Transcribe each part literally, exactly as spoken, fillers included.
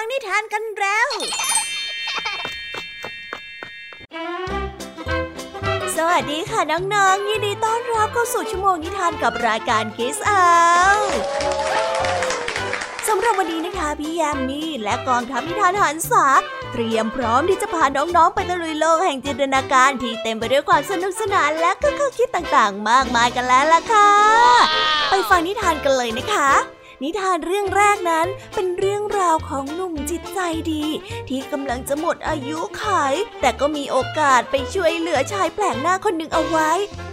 ฟังนิทานกันแล้วสวัสดีค่ะน้องๆยินดีต้อนรับเข้าสู่ชั่วโมงนิทานกับรายการคิสเอาสำหรับวันนี้นะคะพี่ยามีและกองทัพนิทานหันษาเตรียมพร้อมที่จะพาน้องๆไปตะลุยโลกแห่งจินตนาการที่เต็มไปด้วยความสนุกสนานและก็ข้อคิดต่างๆมากมายกันแล้วล่ะค่ะ wow. ไปฟังนิทานกันเลยนะคะนิทานเรื่องแรกนั้นเป็นเรื่องราวของหนุ่มจิตใจดีที่กำลังจะหมดอายุขัยแต่ก็มีโอกาสไปช่วยเหลือชายแปลกหน้าคนหนึ่งเอาไว้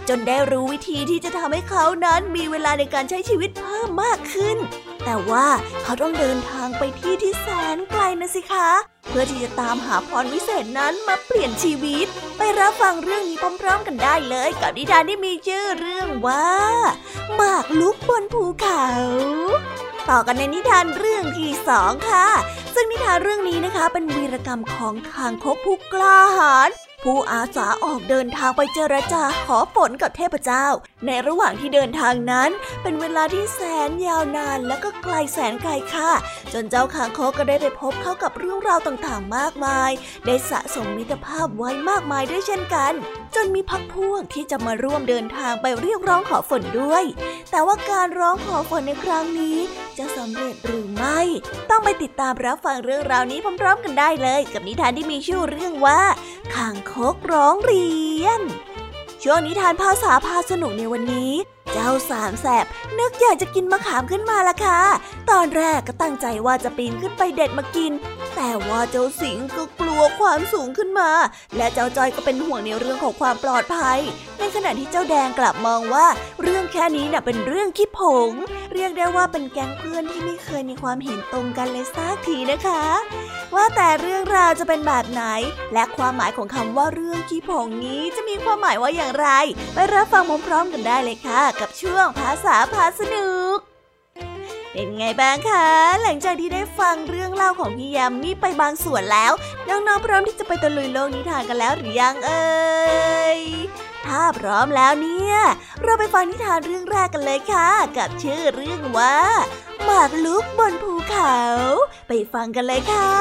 จนได้รู้วิธีที่จะทำให้เขานั้นมีเวลาในการใช้ชีวิตเพิ่มมากขึ้นแต่ว่าเขาต้องเดินทางไปที่ที่แสนไกลนะสิคะเพื่อที่จะตามหาพรวิเศษนั้นมาเปลี่ยนชีวิตไปรับฟังเรื่องนี้พร้อมๆกันได้เลยกับนิทานที่มีชื่อเรื่องว่าหมากลุกบนภูเขาต่อกันในนิทานเรื่องที่สองค่ะซึ่งนิทานเรื่องนี้นะคะเป็นวีรกรรมของคางคกผู้กล้าหาญผู้อาสาออกเดินทางไปเจรจาขอฝนกับเทพเจ้าในระหว่างที่เดินทางนั้นเป็นเวลาที่แสนยาวนานและก็ไกลแสนไกลค่ะจนเจ้าคางคกก็ได้ไปพบเข้ากับเรื่องราวต่างๆมากมายได้สะสมมิตรภาพไว้มากมายด้วยเช่นกันจนมีพรรคพวกที่จะมาร่วมเดินทางไปเรียกร้องขอฝนด้วยแต่ว่าการร้องขอฝนในครั้งนี้จะสำเร็จหรือไม่ต้องไปติดตามรับฟังเรื่องราวนี้พร้อมๆกันได้เลยกับนิทานที่มีชื่อเรื่องว่าคางคกร้องเรียนช่วงนิทานภาษาพาสนุกในวันนี้เจ้าสามแสบนึกอยากจะกินมะขามขึ้นมาละค่ะตอนแรกก็ตั้งใจว่าจะปีนขึ้นไปเด็ดมากินแต่ว่าเจ้าสิงห์ก็กลัวความสูงขึ้นมาและเจ้าจ้อยก็เป็นห่วงในเรื่องของความปลอดภัยในขณะที่เจ้าแดงกลับมองว่าเรื่องแค่นี้น่ะเป็นเรื่องขี้ผงเรียกได้ว่าเป็นแก๊งเพื่อนที่ไม่เคยมีความเห็นตรงกันเลยสักทีนะคะว่าแต่เรื่องราวจะเป็นแบบไหนและความหมายของคำว่าเรื่องขี้ผงนี้จะมีความหมายว่าอย่างไรไปรับฟังพร้อมๆกันได้เลยค่ะกับช่วงภาษาพาสนุกเป็นไงบ้างคะหลังจากที่ได้ฟังเรื่องเล่าของพี่ยามีไปบางส่วนแล้วน้องๆพร้อมที่จะไปตะลุยโลกนิทานกันแล้วหรือยังเอ่ยถ้าพร้อมแล้วเนี่ยเราไปฟังนิทานเรื่องแรกกันเลยค่ะกับชื่อเรื่องว่าหมากลุกบนภูเขาไปฟังกันเลยค่ะ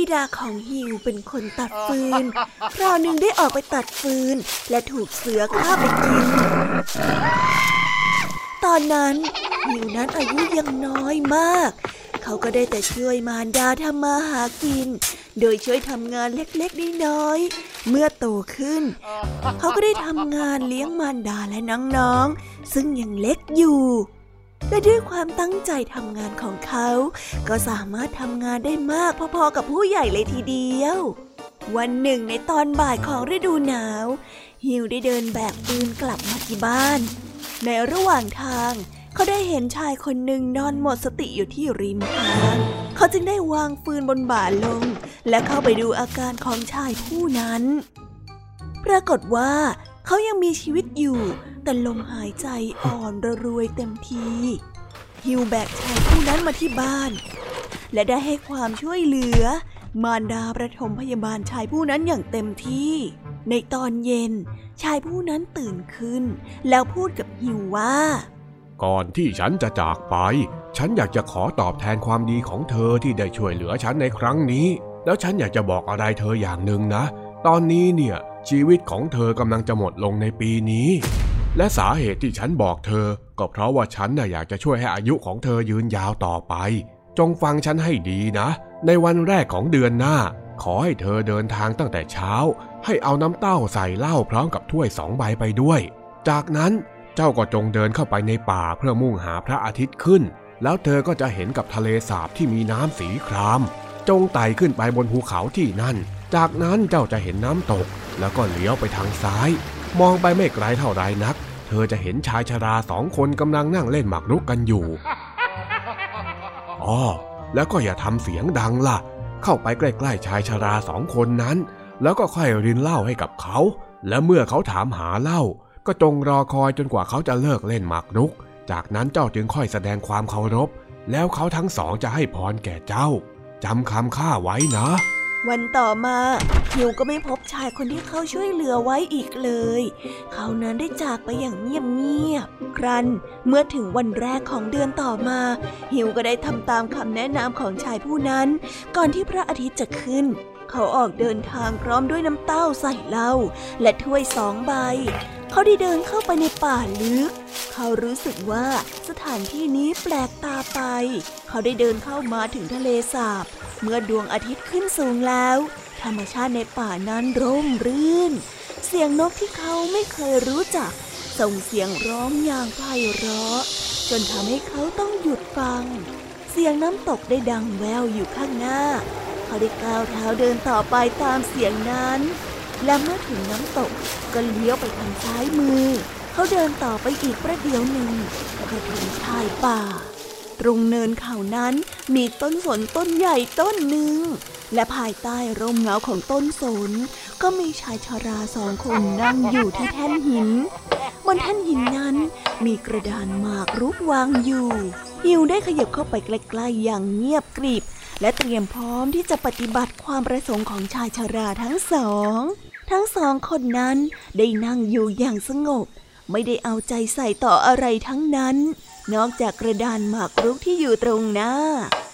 บิดาของฮิวเป็นคนตัดฟืนคราวหนึ่งได้ออกไปตัดฟืนและถูกเสือฆ่าไปกินตอนนั้นฮิวนั้นอายุยังน้อยมากเขาก็ได้แต่ช่วยมารดาทำมาหากินโดยช่วยทำงานเล็กๆน้อยๆเมื่อโตขึ้นเขาก็ได้ทำงานเลี้ยงมารดาและน้องๆซึ่งยังเล็กอยู่และด้วยความตั้งใจทำงานของเขาก็สามารถทำงานได้มากพอๆกับผู้ใหญ่เลยทีเดียววันหนึ่งในตอนบ่ายของฤดูหนาวฮิวได้เดินแบกปืนกลับมาที่บ้านในระหว่างทางเขาได้เห็นชายคนหนึ่งนอนหมดสติอยู่ที่ริมทางเขาจึงได้วางปืนบนบ่าลงและเข้าไปดูอาการของชายผู้นั้นปรากฏว่าเขายังมีชีวิตอยู่แต่ลมหายใจอ่อนระรวยเต็มทีฮิวแบกชายผู้นั้นมาที่บ้านและได้ให้ความช่วยเหลือมารดาประถมพยาบาลชายผู้นั้นอย่างเต็มที่ในตอนเย็นชายผู้นั้นตื่นขึ้นแล้วพูดกับฮิวว่าก่อนที่ฉันจะจากไปฉันอยากจะขอตอบแทนความดีของเธอที่ได้ช่วยเหลือฉันในครั้งนี้แล้วฉันอยากจะบอกอะไรเธออย่างหนึ่งนะตอนนี้เนี่ยชีวิตของเธอกำลังจะหมดลงในปีนี้และสาเหตุที่ฉันบอกเธอก็เพราะว่าฉันน่ะอยากจะช่วยให้อายุของเธอยืนยาวต่อไปจงฟังฉันให้ดีนะในวันแรกของเดือนหน้าขอให้เธอเดินทางตั้งแต่เช้าให้เอาน้ำเต้าใส่เหล้าพร้อมกับถ้วยสองใบไปด้วยจากนั้นเจ้าก็จงเดินเข้าไปในป่าเพื่อมุ่งหาพระอาทิตย์ขึ้นแล้วเธอก็จะเห็นกับทะเลสาบที่มีน้ำสีครามจงไต่ขึ้นไปบนภูเขาที่นั่นจากนั้นเจ้าจะเห็นน้ำตกแล้วก็เลี้ยวไปทางซ้ายมองไปไม่ไกลเท่าไรนักเธอจะเห็นชายชราสองคนกำลังนั่งเล่นหมากรุกกันอยู่อ้อแล้วก็อย่าทำเสียงดังล่ะเข้าไปใกล้ๆชายชราสองคนนั้นแล้วก็ค่อยรินเหล้าให้กับเขา และเมื่อเขาถามหาเหล้าก็จงรอคอยจนกว่าเขาจะเลิกเล่นหมากรุกจากนั้นเจ้าจึงค่อยแสดงความเคารพแล้วเขาทั้งสองจะให้พรแก่เจ้าจำคำข้าไว้นะวันต่อมาหิวก็ไม่พบชายคนที่เขาช่วยเหลือไว้อีกเลยเขานั้นได้จากไปอย่างเงียบๆครั้นเมื่อถึงวันแรกของเดือนต่อมาหิวก็ได้ทำตามคำแนะนำของชายผู้นั้นก่อนที่พระอาทิตย์จะขึ้นเขาออกเดินทางพร้อมด้วยน้ำเต้าใส่เหล้าและถ้วยสองใบเขาได้เดินเข้าไปในป่าลึกเขารู้สึกว่าสถานที่นี้แปลกตาไปเขาได้เดินเข้ามาถึงทะเลสาบเมื่อดวงอาทิตย์ขึ้นสูงแล้วธรรมชาติในป่านั้นร่มรื่นเสียงนกที่เขาไม่เคยรู้จักส่งเสียงร้องอย่างไพเราะจนทำให้เขาต้องหยุดฟังเสียงน้ำตกได้ดังแววอยู่ข้างหน้าเขาได้ก้าวเท้าเดินต่อไปตามเสียงนั้นและเมื่อถึงน้ำตกก็เลี้ยวไปทางซ้ายมือเขาเดินต่อไปอีกประเดี๋ยวหนึ่งแล้วก็ถึงชายป่าตรงเนินเขานั้นมีต้นสนต้นใหญ่ต้นหนึ่งและภายใต้ร่มเงาของต้นสนก็มีชายชราสองคนนั่งอยู่ที่แท่นหินบนแท่นหินนั้นมีกระดานหมากรุกวางอยู่หิวได้ขยับเข้าไปใกล้ๆอย่างเงียบกริบและเตรียมพร้อมที่จะปฏิบัติความประสงค์ของชายชราทั้งสองทั้งสองคนนั้นได้นั่งอยู่อย่างสงบไม่ได้เอาใจใส่ต่ออะไรทั้งนั้นนอกจากกระดานหมากรุกที่อยู่ตรงหน้า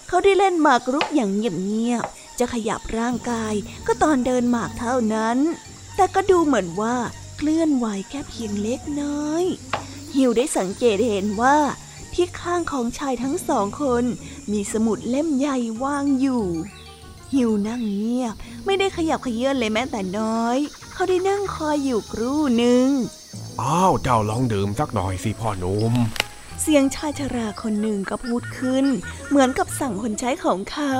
เขาได้เล่นหมากรุกอย่างเงียบๆจะขยับร่างกายก็ตอนเดินหมากเท่านั้นแต่ก็ดูเหมือนว่าเคลื่อนไหวแค่เพียงเล็กน้อยหิวได้สังเกตเห็นว่าที่ข้างของชายทั้งสองคนมีสมุดเล่มใหญ่วางอยู่หิวนั่งเงียบไม่ได้ขยับเขยื้อนเลยแม้แต่น้อยเขาได้นั่งคอยอยู่ครู่หนึ่งอ้าวเจ้าลองดื่มสักหน่อยสิพ่อหนุ่มเสียงชายชราคนหนึ่งก็พูดขึ้นเหมือนกับสั่งคนใช้ของเขา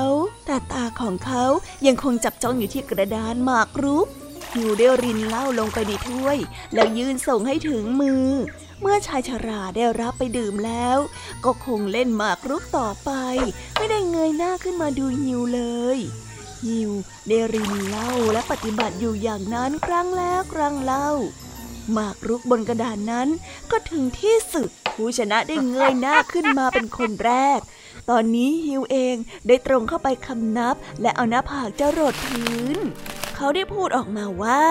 แต่ตาของเขายังคงจับจ้องอยู่ที่กระดานหมากรุกหิวได้รินเหล้าลงไปในถ้วยแล้วยื่นส่งให้ถึงมือเมื่อชายชราได้รับไปดื่มแล้วก็คงเล่นหมากรุกต่อไปไม่ได้เงยหน้าขึ้นมาดูหิวเลยหิวได้รินเหล้าและปฏิบัติอยู่อย่างนั้นครั้งแล้วครั้งเล่าหมากรุกบนกระดานนั้นก็ถึงที่สุดผู้ชนะได้เงยหน้าขึ้นมาเป็นคนแรกตอนนี้ฮิวเองได้ตรงเข้าไปคำนับและเอาหน้าผากจรดพื้นเขาได้พูดออกมาว่า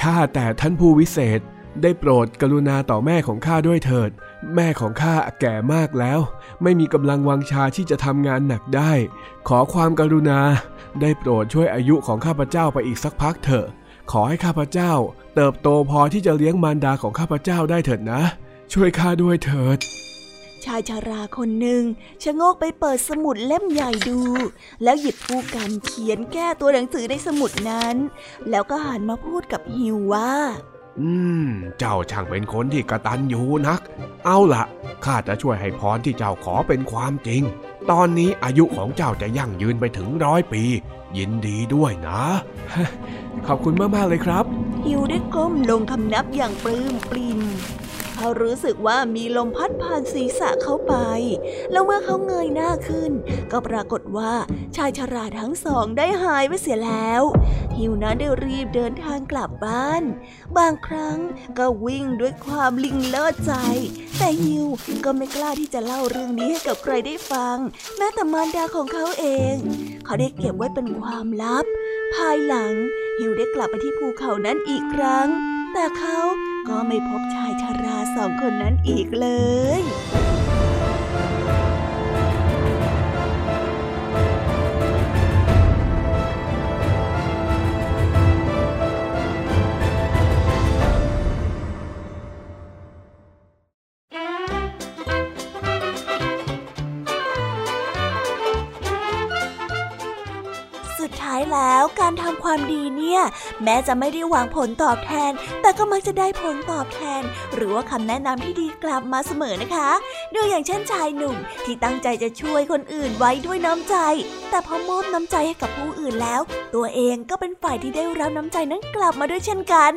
ข้าแต่ท่านผู้วิเศษได้โปรดกรุณาต่อแม่ของข้าด้วยเถิดแม่ของข้าแก่มากแล้วไม่มีกำลังวังชาที่จะทำงานหนักได้ขอความกรุณาได้โปรดช่วยอายุของข้าพเจ้าไปอีกสักพักเถอะขอให้ข้าพเจ้าเติบโตพอที่จะเลี้ยงมารดาของข้าพเจ้าได้เถิดนะช่วยข้าด้วยเถิดชายชราคนหนึ่งชะโงกไปเปิดสมุดเล่มใหญ่ดูแล้วหยิบปูกันเขียนแก้ตัวหนังสือในสมุดนั้นแล้วก็หันมาพูดกับฮิวว่าอืมเจ้าช่างเป็นคนที่กตัญญูนักเอาล่ะข้าจะช่วยให้พรที่เจ้าขอเป็นความจริงตอนนี้อายุของเจ้าจะยั่งยืนไปถึงร้อยปียินดีด้วยนะขอบคุณมากๆเลยครับฮิวได้ก้มลงคำนับอย่างปลื้มปริ่มเขารู้สึกว่ามีลมพัดผ่านศีรษะเขาไปแล้วเมื่อเขาเงยหน้าขึ้นก็ปรากฏว่าชายชราทั้งสองได้หายไปเสียแล้วหิวนั้นได้รีบเดินทางกลับบ้านบางครั้งก็วิ่งด้วยความลิงเลอใจแต่หิวก็ไม่กล้าที่จะเล่าเรื่องนี้ให้กับใครได้ฟังแม้แต่มารดาของเขาเองเขาได้เก็บไว้เป็นความลับภายหลังหิวได้กลับไปที่ภูเขานั้นอีกครั้งแต่เขาก็ไม่พบชายชราสองคนนั้นอีกเลยแล้วการทำความดีเนี่ยแม้จะไม่ได้หวังผลตอบแทนแต่ก็มักจะได้ผลตอบแทนหรือว่าคำแนะนำที่ดีกลับมาเสมอนะคะดูอย่างเช่นชายหนุ่มที่ตั้งใจจะช่วยคนอื่นไว้ด้วยน้ำใจแต่พอมอบน้ำใจให้กับผู้อื่นแล้วตัวเองก็เป็นฝ่ายที่ได้รับน้ำใจนั้นกลับมาด้วยเช่นกัน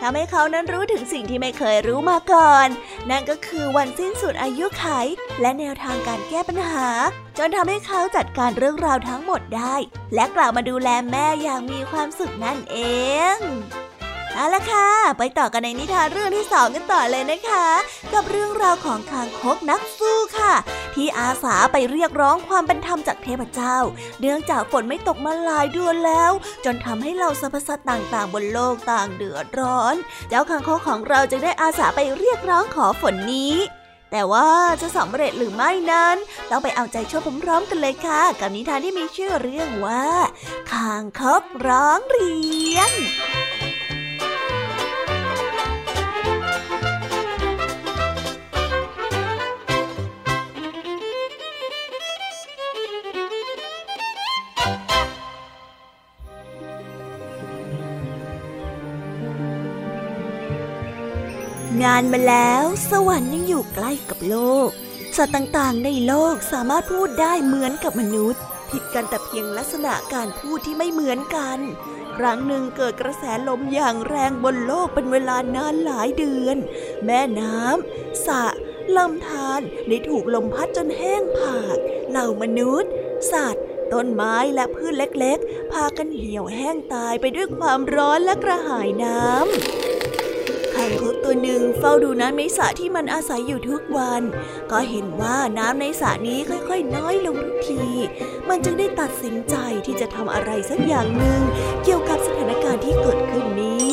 ทำให้เขานั้นรู้ถึงสิ่งที่ไม่เคยรู้มาก่อนนั่นก็คือวันสิ้นสุดอายุขัยและแนวทางการแก้ปัญหาจนทำให้เขาจัดการเรื่องราวทั้งหมดได้และกลับมาดูแลแม่อย่างมีความสุขนั่นเอง เอาละค่ะไปต่อกันในนิทานเรื่องที่สองกันต่อเลยนะคะกับเรื่องราวของคางคกนักสู้ค่ะที่อาสาไปเรียกร้องความเป็นธรรมจากเทพเจ้าเนื่องจากฝนไม่ตกมาหลายเดือนแล้วจนทำให้เหล่าสรรพสัตว์ต่างๆบนโลกต่างเดือดร้อนเจ้าคางคกของเราจึงได้อาสาไปเรียกร้องขอฝนนี้แต่ว่าจะสำเร็จหรือไม่นั้นต้องไปเอาใจช่วยพร้อมๆกันเลยค่ะกับนิทานที่มีชื่อเรื่องว่าคางคกร้องเรียนนานมาแล้วสวรรค์ยังอยู่ใกล้กับโลกสัตว์ต่างๆในโลกสามารถพูดได้เหมือนกับมนุษย์ผิดกันแต่เพียงลักษณะการพูดที่ไม่เหมือนกันครั้งหนึ่งเกิดกระแสลมอย่างแรงบนโลกเป็นเวลานานหลายเดือนแม่น้ำสระลำธารได้ถูกลมพัดจนแห้งผากเหล่ามนุษย์สัตว์ต้นไม้และพืชเล็กๆพากันเหี่ยวแห้งตายไปด้วยความร้อนและกระหายน้ำคางคกตัวหนึ่งเฝ้าดูน้ำในสระที่มันอาศัยอยู่ทุกวันก็เห็นว่าน้ำในสระนี้ค่อยๆน้อยลงทุกทีมันจึงได้ตัดสินใจที่จะทำอะไรสักอย่างหนึ่งเกี่ยวกับสถานการณ์ที่เกิดขึ้นนี้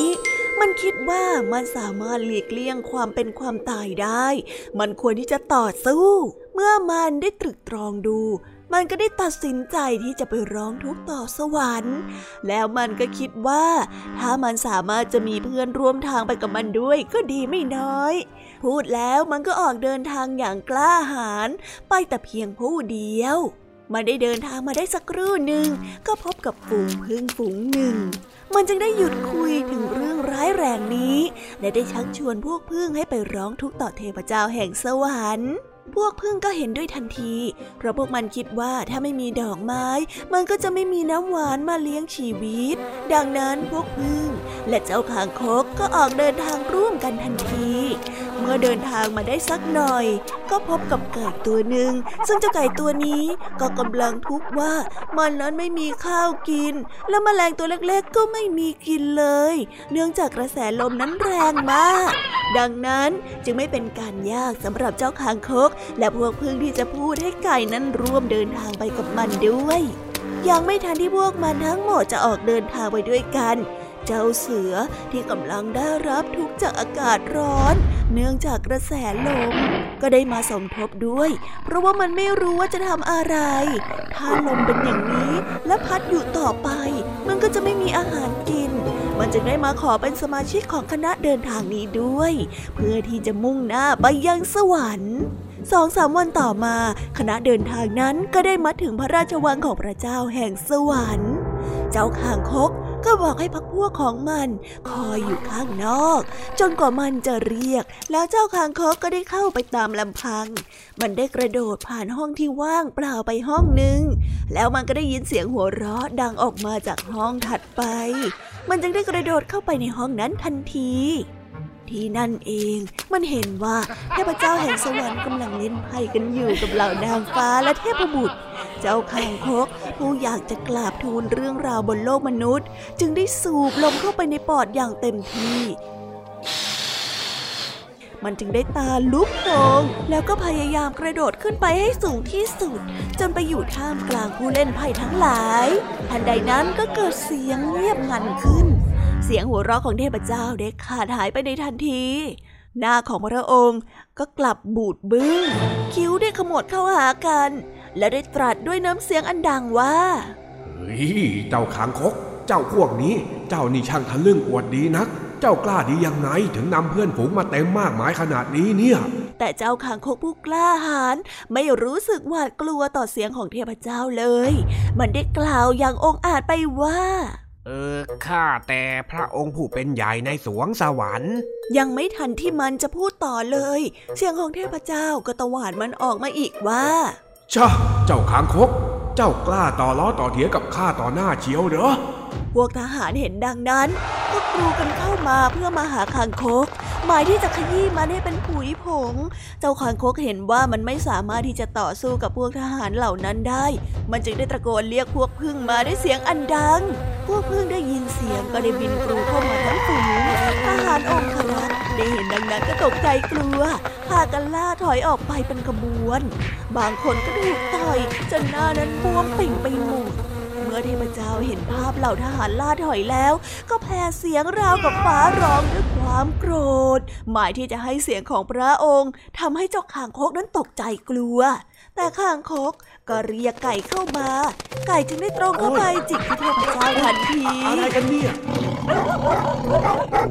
มันคิดว่ามันสามารถหลีกเลี่ยงความเป็นความตายได้มันควรที่จะต่อสู้เมื่อมันได้ตรึกตรองดูมันก็ได้ตัดสินใจที่จะไปร้องทุกข์ต่อสวรรค์แล้วมันก็คิดว่าถ้ามันสามารถจะมีเพื่อนร่วมทางไปกับมันด้วยก็ดีไม่น้อยพูดแล้วมันก็ออกเดินทางอย่างกล้าหาญไปแต่เพียงผู้เดียวมันได้เดินทางมาได้สักครู่หนึ่งก็พบกับฝูงผึ้งฝูงหนึ่งมันจึงได้หยุดคุยถึงเรื่องร้ายแรงนี้และได้ชักชวนพวกผึ้งให้ไปร้องทุกข์ต่อเทพเจ้าแห่งสวรรค์พวกผึ้งก็เห็นด้วยทันทีเพราะพวกมันคิดว่าถ้าไม่มีดอกไม้มันก็จะไม่มีน้ำหวานมาเลี้ยงชีวิตดังนั้นพวกผึ้งและเจ้าคางคกก็ออกเดินทางร่วมกันทันทีเมื่อเดินทางมาได้สักหน่อยก็พบกับไก่ตัวหนึ่งซึ่งเจ้าไก่ตัวนี้ก็กำลังทุกข์ว่ามันนั้นไม่มีข้าวกินและแมลงตัวเล็กๆก็ไม่มีกินเลยเนื่องจากกระแสลมนั้นแรงมากดังนั้นจึงไม่เป็นการยากสำหรับเจ้าคางคกและพวกผึ้งที่จะพูดให้ไก่นั้นร่วมเดินทางไปกับมันด้วยยังไม่ทันที่พวกมันทั้งหมดจะออกเดินทางไปด้วยกันเจ้าเสือที่กำลังได้รับทุกข์จากอากาศร้อนเนื่องจากกระแสลมก็ได้มาสมทบด้วยเพราะว่ามันไม่รู้ว่าจะทำอะไรถ้าลมเป็นอย่างนี้และพัดอยู่ต่อไปมันก็จะไม่มีอาหารกินมันจึงได้มาขอเป็นสมาชิกของคณะเดินทางนี้ด้วยเพื่อที่จะมุ่งหน้าไปยังสวรรค์สองสามวันต่อมาคณะเดินทางนั้นก็ได้มาถึงพระราชวังของพระเจ้าแห่งสวรรค์เจ้าคางคกก็บอกให้พรรคพวกของมันคอยอยู่ข้างนอกจนกว่ามันจะเรียกแล้วเจ้าคางคกก็ได้เข้าไปตามลำพังมันได้กระโดดผ่านห้องที่ว่างเปล่าไปห้องนึงแล้วมันก็ได้ยินเสียงหัวเราะดังออกมาจากห้องถัดไปมันจึงได้กระโดดเข้าไปในห้องนั้นทันทีที่นั่นเองมันเห็นว่าเทพเจ้าแห่งสวรรค์กำลังเล่นไพ่กันอยู่กับเหล่านางฟ้าและเทพบุตรเจ้าคางคกผู้อยากจะกราบทูลเรื่องราวบนโลกมนุษย์จึงได้สูบลมเข้าไปในปอดอย่างเต็มที่มันจึงได้ตาลุกโพลงแล้วก็พยายามกระโดดขึ้นไปให้สูงที่สุดจนไปอยู่ท่ามกลางผู้เล่นไพ่ทั้งหลายทันใดนั้นก็เกิดเสียงเงียบงันขึ้นเสียงหัวเราะของเทพเจ้าได้ขาดหายไปในทันทีหน้าของพระองค์ก็กลับบูดบึ้งคิ้วได้ขมวดเข้าหากันแล้วได้ตรัสด้วยน้ำเสียงอันดังว่าเฮ้ยเจ้าคางคกเจ้าพวกนี้เจ้านี่ช่างทะลึ่งอวดดีนักเจ้ากล้าดียังไงถึงนำเพื่อนฝูงมาเต็มมากมายขนาดนี้เนี่ยแต่เจ้าคางคกผู้กล้าหาญไม่รู้สึกหวาดกลัวต่อเสียงของเทพเจ้าเลยมันได้กล่าวอย่างองอาจไปว่าเออข้าแต่พระองค์ผู้เป็นใหญ่ในสวงสวรรค์ยังไม่ทันที่มันจะพูดต่อเลยเสียงของเทพเจ้าก็ตวาดมันออกมาอีกว่าชะเจ้าคางคกเจ้ากล้าต่อล้อต่อเถียงกับข้าต่อหน้าเชียวเหรอพวกทหารเห็นดังนั้นก็กรูกันเข้ามาเพื่อมาหาคางคกหมายที่จะขยี้มันให้เป็นผุยผงเจ้าคางคกเห็นว่ามันไม่สามารถที่จะต่อสู้กับพวกทหารเหล่านั้นได้มันจึงได้ตะโกนเรียกพวกผึ้งมาด้วยเสียงอันดัง พวกพึ่งได้ยินเสียงก็ได้บินกรูเข้ามาทั้งฝูงทหารองครักษ์ได้เห็นดังนั้นก็ตกใจกลัวพากันล่าถอยออกไปเป็นขบวนบางคนก็ถูกต่อยจนหน้านั้นบวมปิ่งไปหมดเมื่อเทพเจ้าเห็นภาพเหล่าทหารล่าถอยแล้วก็แผ่เสียงราวกับฟ้าร้องด้วยความโกรธหมายที่จะให้เสียงของพระองค์ทำให้เจ้าข่างคกนั้นตกใจกลัวแต่ข่างคกก็เรียกไก่เข้ามาไก่จึงได้ตรงเข้าไปจิกที่เทพเจ้าทันทีอะไรกันเนี่ย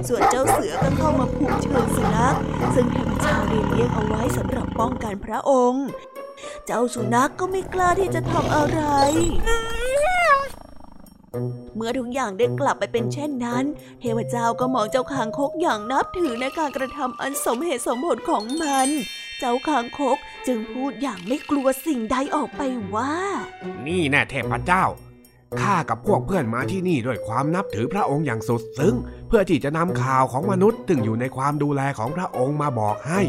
ส่วนเจ้าเสือก็เข้ามาผูกเชือกสุนัขซึ่งเทพเจ้าได้เลี้ยงเอาไว้สำหรับป้องกันพระองค์เจ้าสุนัขก็ไม่กล้าที่จะทำอะไรเมื่อทุกอย่างได้กลับไปเป็นเช่นนั้นเทพเจ้าก็มองเจ้าคางคกอย่างนับถือในการกระทำอันสมเหตุสมผลของมันเจ้าคางคกจึงพูดอย่างไม่กลัวสิ่งใดออกไปว่านี่แน่เทพเจ้าข้ากับพวกเพื่อนมาที่นี่ด้วยความนับถือพระองค์อย่างสุดซึ้งเพื่อที่จะนำข่าวของมนุษย์ซึ่งอยู่ในความดูแลของพระองค์มาบอกให้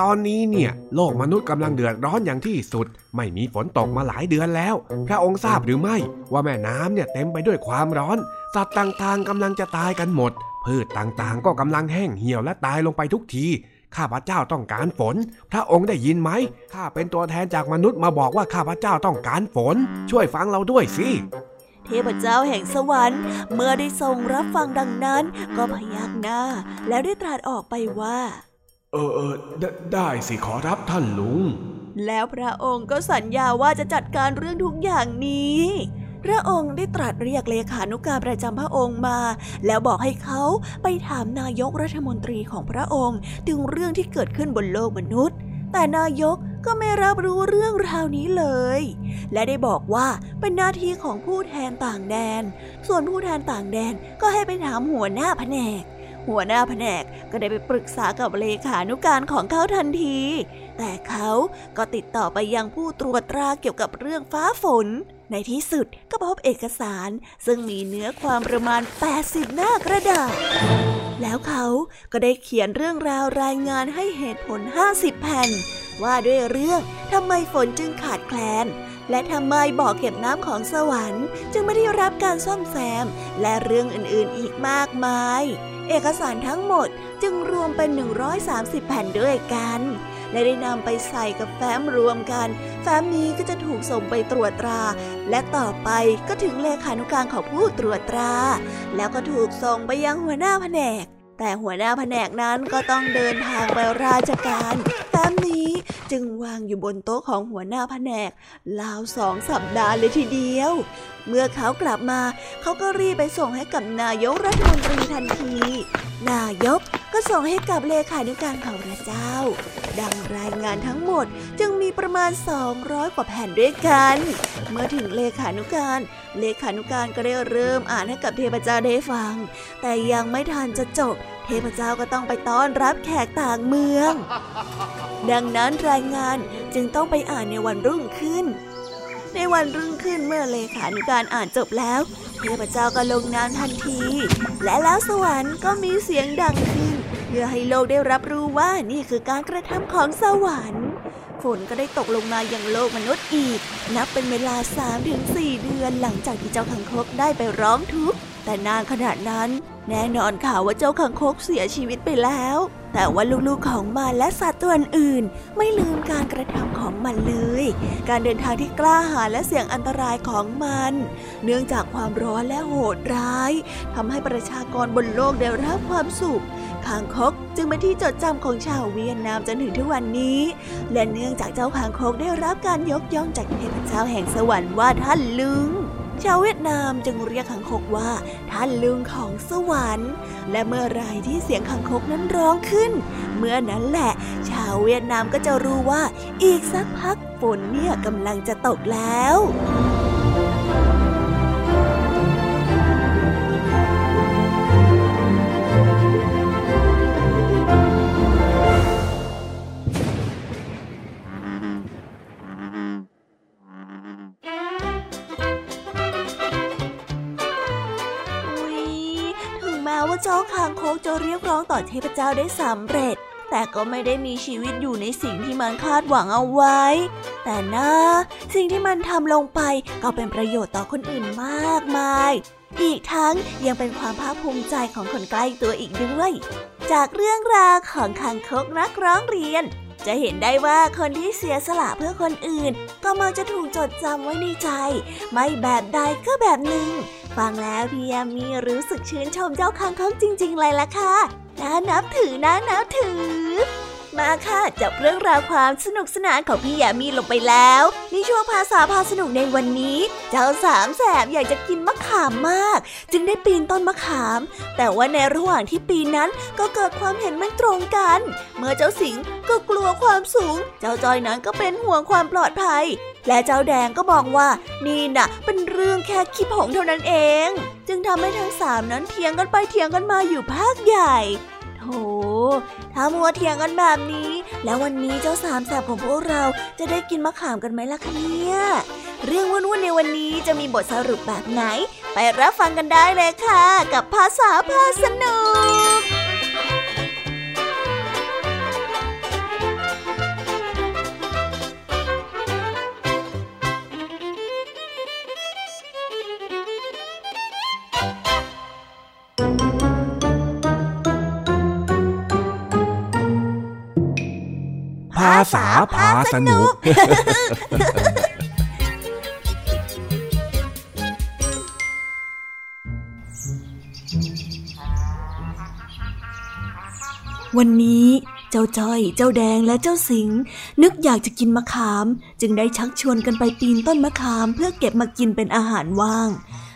ตอนนี้เนี่ยโลกมนุษย์กำลังเดือดร้อนอย่างที่สุดไม่มีฝนตกมาหลายเดือนแล้วพระองค์ทราบหรือไม่ว่าแม่น้ำเนี่ยเต็มไปด้วยความร้อนสัตว์ต่างๆกำลังจะตายกันหมดพืชต่างๆก็กำลังแห้งเหี่ยวและตายลงไปทุกทีข้าพเจ้าต้องการฝนพระองค์ได้ยินไหมข้าเป็นตัวแทนจากมนุษย์มาบอกว่าข้าพเจ้าต้องการฝนช่วยฟังเราด้วยสิเทพเจ้าแห่งสวรรค์เมื่อได้ทรงรับฟังดังนั้นก็พยักหน้าแล้วได้ตรัสออกไปว่าเออเออไ ด, ได้สิขอรับท่านลุงแล้วพระองค์ก็สัญญาว่าจะจัดการเรื่องทุกอย่างนี้พระองค์ได้ตรัสเรียกเลขานุการประจำพระองค์มาแล้วบอกให้เขาไปถามนายกรัฐมนตรีของพระองค์ถึงเรื่องที่เกิดขึ้นบนโลกมนุษย์แต่นายกก็ไม่รับรู้เรื่องราวนี้เลยและได้บอกว่าเป็นหน้าที่ของผู้แทนต่างแดนส่วนผู้แทนต่างแดนก็ให้ไปถามหัวหน้าแผนกหัวหน้าแผนกก็ได้ไปปรึกษากับเลขานุการของเขาทันทีแต่เขาก็ติดต่อไปยังผู้ตรวจตราเกี่ยวกับเรื่องฟ้าฝนในที่สุดก็พบเอกสารซึ่งมีเนื้อความประมาณแปดสิบหน้ากระดาษแล้วเขาก็ได้เขียนเรื่องราวรายงานให้เหตุผลห้าสิบแผ่นว่าด้วยเรื่องทำไมฝนจึงขาดแคลนและทำไมบ่อเก็บน้ำของสวรรค์จึงไม่ได้รับการซ่อมแซมและเรื่องอื่นๆอีกมากมายเอกสารทั้งหมดจึงรวมเป็นหนึ่งร้อยสามสิบแผ่นด้วยกันและได้นำไปใส่กับแฟ้มรวมกันแฟ้มนี้ก็จะถูกส่งไปตรวจตราและต่อไปก็ถึงเลขานุการของผู้ตรวจตราแล้วก็ถูกส่งไปยังหัวหน้าแผนกแต่หัวหน้าแผนกนั้นก็ต้องเดินทางไปราชการแฟ้มนี้จึงวางอยู่บนโต๊ะของหัวหน้าแผนกราวสองสัปดาห์เลยทีเดียวเมื่อเขากลับมาเขาก็รีบไปส่งให้กับนายกรัฐมนตรีทันทีนายกก็ส่งให้กับเลขานุการของพระเจ้าดังรายงานทั้งหมดจึงมีประมาณสองร้อยกว่าแผ่นด้วยกันเมื่อถึงเลขานุการเลขานุการก็ได้เริ่มอ่านให้กับเทพเจ้าได้ฟังแต่ยังไม่ทันจะจบเทพเจ้าก็ต้องไปต้อนรับแขกต่างเมืองดังนั้นรายงานจึงต้องไปอ่านในวันรุ่งขึ้นในวันรุ่งขึ้นเมื่อเลขานุการอ่านจบแล้วเทพเจ้าก็ลงนามทันทีและแล้วสวรรค์ก็มีเสียงดังขึ้นเพื่อให้โลกได้รับรู้ว่านี่คือการกระทำของสวรรค์ฝนก็ได้ตกลงมาอย่างโลกมนุษย์อีกนับเป็นเวลา สามถึงสี่ เดือนหลังจากที่เจ้าคางคกได้ไปร้องทุกข์แต่นานขนาดนั้นแน่นอนค่ะว่าเจ้าคางคกเสียชีวิตไปแล้วแต่ว่าลูกๆของมันและสัตว์ตัวอื่นไม่ลืมการกระทำของมันเลยการเดินทางที่กล้าหาญและเสี่ยงอันตรายของมันเนื่องจากความร้อนและโหดร้ายทำให้ประชากรบนโลกได้รับความสุขคางคกจึงเป็นที่จดจำของชาวเวียดนามจนถึงทุกวันนี้และเนื่องจากเจ้าคางคกได้รับการยกย่องจากเทพเจ้าแห่งสวรรค์ว่าท่านลุงชาวเวียดนามจึงเรียกคางคกว่าท่านลุงของสวรรค์และเมื่อไรที่เสียงคางคกนั้นร้องขึ้นเมื่อนั้นแหละชาวเวียดนามก็จะรู้ว่าอีกสักพักฝนเนี่ยกำลังจะตกแล้วเจ้าคางคกจะเรียกร้องต่อเทพเจ้าได้สำเร็จแต่ก็ไม่ได้มีชีวิตอยู่ในสิ่งที่มันคาดหวังเอาไว้แต่นะสิ่งที่มันทำลงไปก็เป็นประโยชน์ต่อคนอื่นมากมาย อีกทั้งยังเป็นความภาคภูมิใจของคนใกล้ตัวอีกด้วยจากเรื่องราวของคางคกนักร้องเรียนจะเห็นได้ว่าคนที่เสียสละเพื่อคนอื่นก็มักจะถูกจดจำไว้ในใจไม่แบบใดก็แบบหนึ่งฟังแล้วพี่ยามีรู้สึกชื่นชมเจ้าคางคกจริงๆเลยล่ะค่ะน่านับถือน่านับถือมาค่ะจับเรื่องราวความสนุกสนานของพี่ยามีลงไปแล้วในช่วงภาษาพาสนุกในวันนี้เจ้าสามแสบอยากจะกินมะขามมากจึงได้ปีนต้นมะขามแต่ว่าในระหว่างที่ปีนนั้นก็เกิดความเห็นไม่ตรงกันเมื่อเจ้าสิงห์ก็กลัวความสูงเจ้าจอยนั้นก็เป็นห่วงความปลอดภัยและเจ้าแดงก็บอกว่านี่น่ะเป็นเรื่องแค่ขี้ผงเท่านั้นเองจึงทำให้ทั้งสามนั้นเถียงกันไปเถียงกันมาอยู่พักใหญ่โอ้ถ้ามัวเถียงกันแบบนี้แล้ววันนี้เจ้าสามแสบของพวกเราจะได้กินมะขามกันไหมล่ะคะเนี่ยเรื่องวุ่นๆในวันนี้จะมีบทสรุปแบบไหนไปรับฟังกันได้เลยค่ะกับภาษาพาสนุกภาษาพาสนุกวันนี้เจ้าจ้อยเจ้าแดงและเจ้าสิงห์นึกอยากจะกินมะขามจึงได้ชักชวนกันไปปีนต้นมะขามเพื่อเก็บมากินเป็นอาหารว่าง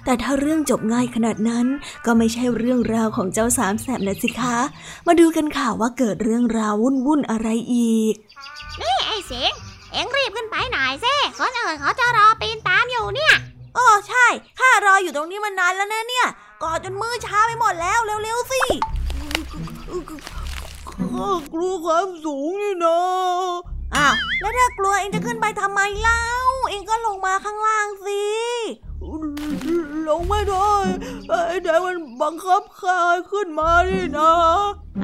แต่ถ้าเรื่องจบง่ายขนาดนั้นก็ไม่ใช่เรื่องราวของเจ้าสามแสบนะสิคะมาดูกันค่ะว่าเกิดเรื่องราววุ่นๆอะไรอีกนี่ไอ้เสียงเอ็งรีบขึ้นไปหน่อยสิคนอื่นเขาจะรอปีนตามอยู่เนี่ยโอ้ใช่ข้ารออยู่ตรงนี้มานานแล้วนะเนี่ยก่อจนมือช้าไปหมดแล้วเร็วๆสิข้ากลัวความสูงนี่นะอ้าวแล้วถ้ากลัวเอ็งจะขึ้นไปทำไมเล่าเอ็งก็ลงมาข้างล่างสิลงไม่ได้ไอ้แดงมันบังคับข้าขึ้นมาดินะ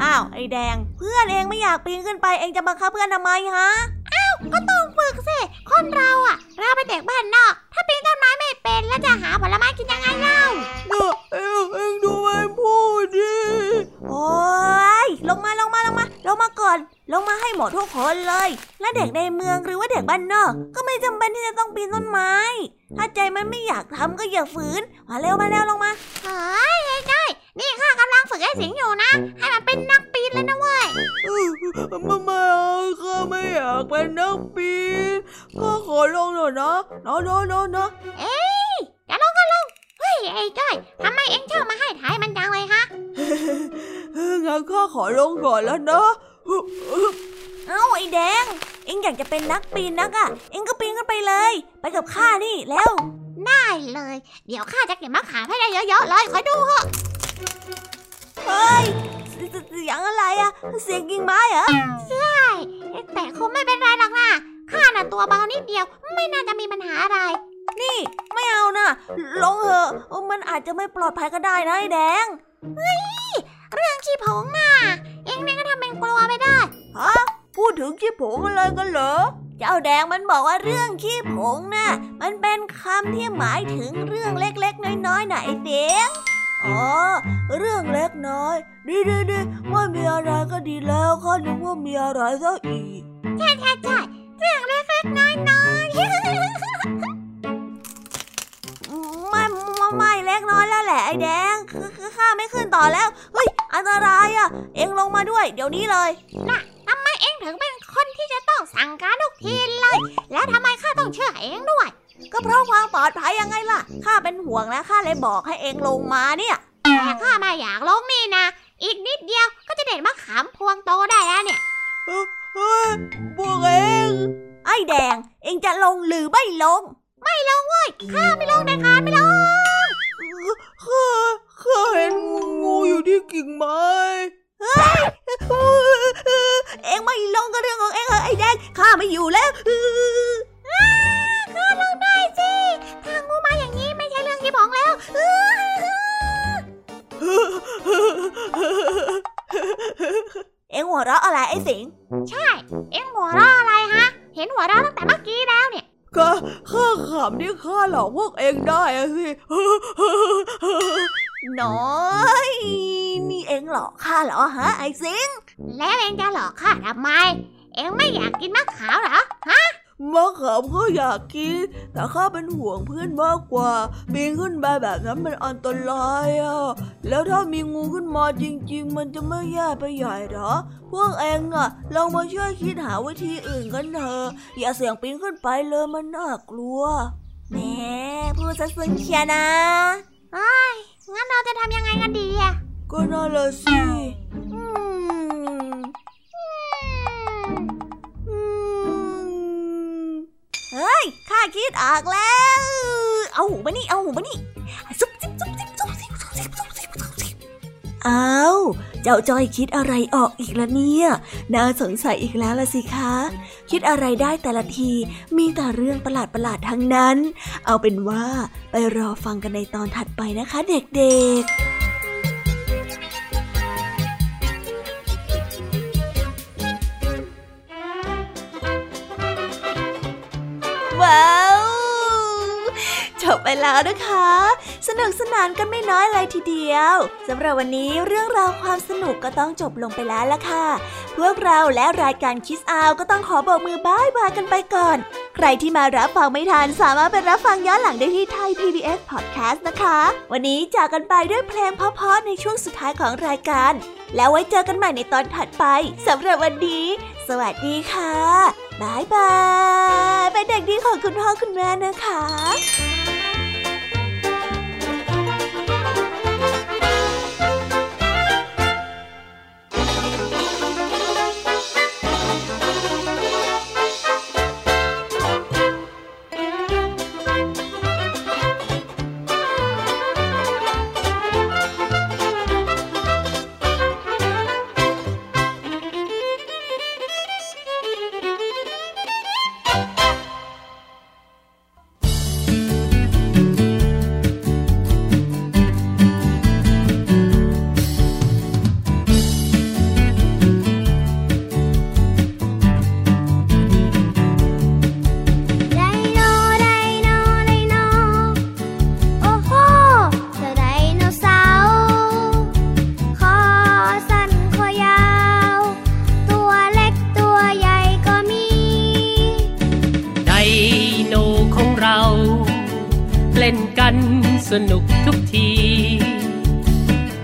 อ้าวไอ้แดงเพื่อนเองไม่อยากปีนขึ้นไปเองจะบังคับเพื่อนทำไมฮะอ้าวก็ต้องฝึกสิคนเราอ่ะเราไปเด็กบ้านนอกถ้าปีนต้นไม้ไม่เป็นแล้วจะหาผลไม้กินยังไงเล่าเนาะเอ็งเอ็งดูไอ้พูดดิโอ้ยลงมาลงมาลงมาลงมาก่อนลงมาให้หมดทุกคนเลยและเด็กในเมืองหรือว่าเด็กบ้านนอกก็ไม่จำเป็นที่จะต้องปีนต้นไม้ถ้าใจมันไม่อยากทำก็อย่าฝืนมาเร็วมาเร็วลงมาเฮ้ยใช่นี่ข้ากำลังฝึกให้สิงห์อยู่นะให้มันเป็นนักปีนเลยนะเว้ยมามาข้าไม่อยากเป็นนักปีนข้าขอลงหน่อยนะนะนะนะนะเอ้ยอย่าลงก็ลงเฮ้ยไอ้จ้อยทำไมเอ็งชอบมาให้ท้ายมันจังเลยฮะงั้นข้าขอลงก่อนแล้วนะเอ้าไอ้แดงเอ็งอยากจะเป็นนักปีนนักอ่ะเอ็งก็ปีนขึ้นไปเลยไปกับข้านี่แล้วได้เลยเดี๋ยวข้าจะเก็บมะขามให้ได้เยอะๆเลยคอยดูเหอะเฮ้ยเสียงอะไรอ่ะเสียงกิ่งไม้เหรอใช่แต่คงไม่เป็นไรหรอกนะข้าน่ะตัวเบานิดเดียวไม่น่าจะมีปัญหาอะไรนี่ไม่เอานะลงเหอะมันอาจจะไม่ปลอดภัยก็ได้นะไอ้แดงเฮ้ยเรื่องขี้ผงน่ะเอ็งนี่ก็ทำเป็นกลัวไปได้ฮะพูดถึงขี้ผงอะไรกันเหรอเจ้าแดงมันบอกว่าเรื่องขี้ผงน่ะมันเป็นคำที่หมายถึงเรื่องเล็กๆน้อยๆไหนเสียงอ๋อเรื่องเล็กน้อยดีดีดีว่ามีอะไรก็ดีแล้วข้านึกว่ามีอะไรซะอีกใช่ใช่ใช่เรื่องเล็กๆน้อยๆไม่ไม่เล็กน้อยแล้วแหละไอ้แดงข้าไม่ขึ้นต่อแล้วเฮ้ยอันตรายอ่ะเอ็งลงมาด้วยเดี๋ยวนี้เลยน่ะทำไมเอ็งถึงเป็นคนที่จะต้องสั่งการทุกทีเลยแล้วทำไมข้าต้องเชื่อเอ็งด้วยก็เพราะความปลอดภัยยังไงล่ะข้าเป็นห่วงนะข้าเลยบอกให้เอ็งลงมาเนี่ยแต่ข้าไม่อยากลงนี่นะอีกนิดเดียวก็จะเด็ดมะขามพวงโตได้แล้วเนี่ยเฮ้ยพวกเอ็งไอ้แดงเอ็งจะลงหรือไม่ลงไม่ลงเว้ยข้าไม่ลงในคานไม่ลงข้าข้าเห็นงูอยู่ที่กิ่งไม้เฮ้ยเอ็งไม่ลงก็เรื่องของเอ็งเหรอไอ้แดงข้าไม่อยู่แล้วข้าลงได้สิทางงูมาอย่างนี้ไม่ใช่เรื่องที่ผงแล้วเอ็งหัวเราะอะไรไอ้สิงใช่เอ็งหัวเราะอะไรฮะเห็นหัวเราะตั้งแต่เมื่อกี้แล้วเนี่ย ก็ข้าขำที่ข้าหลอกพวกเองได้อะสิน้อยนี่เองหลอกข้าเหรอฮะไอ้สิงแล้วเองจะหลอกข้าทำไมเองไม่อยากกินมะขามเหรอฮะมะขามก็อยากกินแต่ข้าเป็นห่วงเพื่อนมากกว่าปีนขึ้นไปแบบนั้นมันอันตรายอ่ะแล้วถ้ามีงูขึ้นมาจริงๆมันจะไม่แย่ไปใหญ่หรอพวกเองอ่ะลองมาช่วยคิดหาวิธีอื่นกันเถอะอย่าเสี่ยงปีนขึ้นไปเลยมันน่ากลัวแหมพูดซะซึ้งเชียนะเอ้ยงั้นเราจะทำยังไงกันดีอ่ะก็น่าละสิเฮ้ยข้าคิดออกแล้วเอาหูมานี่เอาหูมานี่ซุบซิบซุบซิบซุบซิบซุบซิบซุบซิบซุบซิบเอาเจ้าจอยคิดอะไรออกอีกละเนี่ยน่าสงสัยอีกแล้วละสิคะคิดอะไรได้แต่ละทีมีแต่เรื่องประหลาดประหลาดทั้งนั้นเอาเป็นว่าไปรอฟังกันในตอนถัดไปนะคะเด็กๆว้าวจบไปแล้วนะคะสนุกสนานกันไม่น้อยเลยทีเดียวสำหรับวันนี้เรื่องราวความสนุกก็ต้องจบลงไปแล้วล่ะค่ะพวกเราและรายการคิสอาวก็ต้องขอบอกมือบ๊ายบายกันไปก่อนใครที่มารับฟังไม่ทันสามารถไปรับฟังย้อนหลังได้ที่ไทย พี บี เอส Podcast นะคะวันนี้จากกันไปด้วยเพลงเพราะๆในช่วงสุดท้ายของรายการแล้วไว้เจอกันใหม่ในตอนถัดไปสำหรับวันนี้สวัสดีค่ะบายบายเป็นเด็กดีของคุณพ่อคุณแม่นะคะสนุกทุกที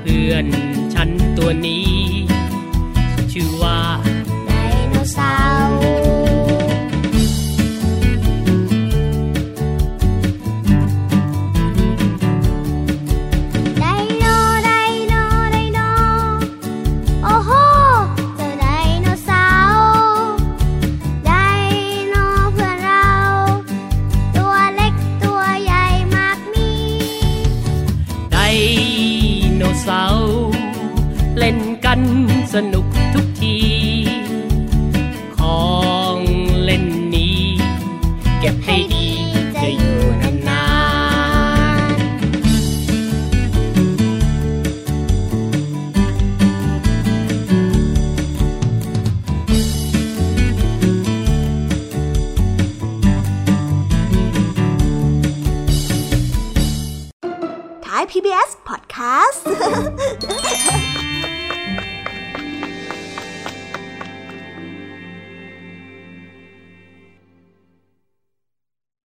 เพื่อนฉันตัวนี้ชื่อว่าไดโนเสาร์ไดโนไดโนไดโนโอ้โหเจ้าไดโนเสาร์ไดโนเพื่อนเราตัวเล็กตัวใหญ่มากมีไดโนเสาร์เล่นกันสนุกทุกทีของเล่นนี้เก็บให้ดีจะอยู่นานๆ Thai พี บี เอส Podcast